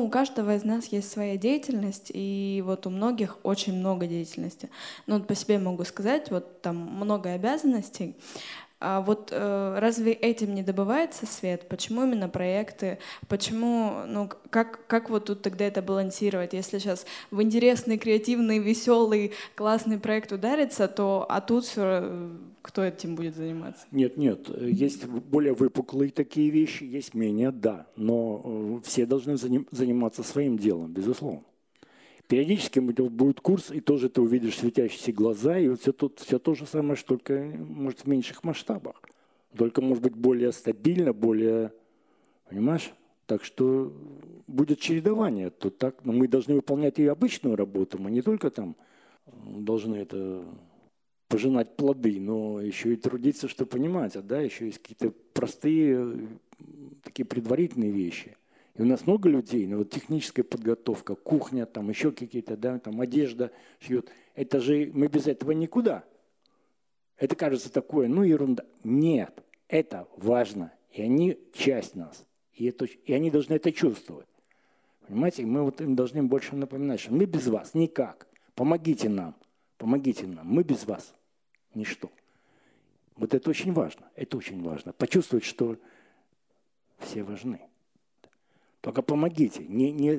У каждого из нас есть своя деятельность, и вот у многих очень много деятельности. Но вот по себе могу сказать, вот там много обязанностей. А вот разве этим не добывается свет? Почему именно проекты? Почему, как вот тут тогда это балансировать? Если сейчас в интересный, креативный, веселый, классный проект ударится, то а тут все, кто этим будет заниматься? Нет, есть более выпуклые такие вещи, есть менее, да, но все должны заниматься своим делом, безусловно. Периодически будет курс, и тоже ты увидишь светящиеся глаза, и вот все то же самое, что только, может, в меньших масштабах. Только, может быть, более стабильно, более, понимаешь? Так что будет чередование. То так, но мы должны выполнять и обычную работу, мы не только там должны это пожинать плоды, но еще и трудиться, что понимать, да, еще есть какие-то простые такие предварительные вещи. И у нас много людей, но вот техническая подготовка, кухня, там еще какие-то, да, там одежда шьет. Это же мы без этого никуда. Это кажется такое, ерунда. Нет, это важно. И они часть нас. И они должны это чувствовать. Понимаете, и мы вот им должны больше напоминать, что мы без вас никак. Помогите нам. Мы без вас ничто. Вот это очень важно. Почувствовать, что все важны. Только помогите, не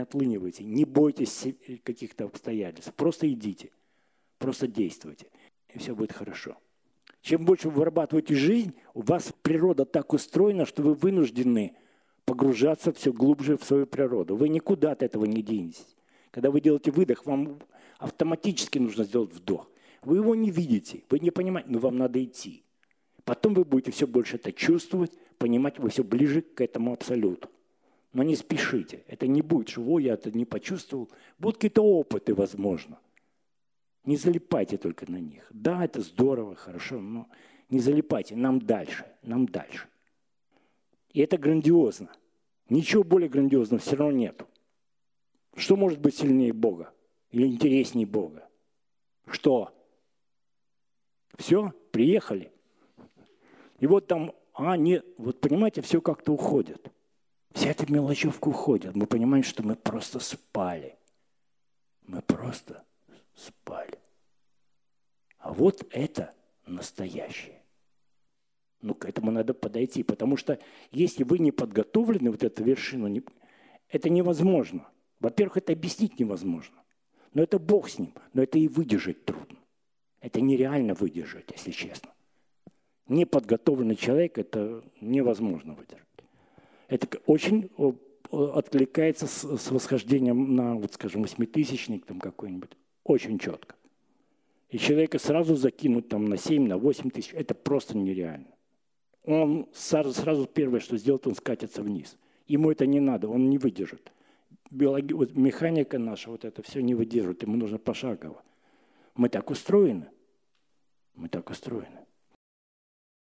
отлынивайте, не бойтесь каких-то обстоятельств. Просто идите, просто действуйте, и все будет хорошо. Чем больше вы вырабатываете жизнь, у вас природа так устроена, что вы вынуждены погружаться все глубже в свою природу. Вы никуда от этого не денетесь. Когда вы делаете выдох, вам автоматически нужно сделать вдох. Вы его не видите, вы не понимаете, но вам надо идти. Потом вы будете все больше это чувствовать, понимать, вы все ближе к этому абсолюту. Но не спешите. Это не будет, чего я это не почувствовал. Будут какие-то опыты, возможно. Не залипайте только на них. Да, это здорово, хорошо, но не залипайте. Нам дальше. И это грандиозно. Ничего более грандиозного все равно нету. Что может быть сильнее Бога? Или интереснее Бога? Что? Все? Приехали? И вот там, вот понимаете, все как-то уходит. Вся эта мелочевка уходит. Мы понимаем, что мы просто спали. А вот это настоящее. К этому надо подойти, потому что если вы не подготовлены, вот эту вершину, это невозможно. Во-первых, это объяснить невозможно. Но это Бог с ним. Но это и выдержать трудно. Это нереально выдержать, если честно. Неподготовленный человек это невозможно выдержать. Это очень откликается с восхождением на, вот, скажем, 8-тысячник там какой-нибудь. Очень четко. И человека сразу закинуть там на 7, на 8 тысяч. Это просто нереально. Он сразу первое, что сделает, он скатится вниз. Ему это не надо, он не выдержит. Механика наша вот это все не выдержит. Ему нужно пошагово. Мы так устроены.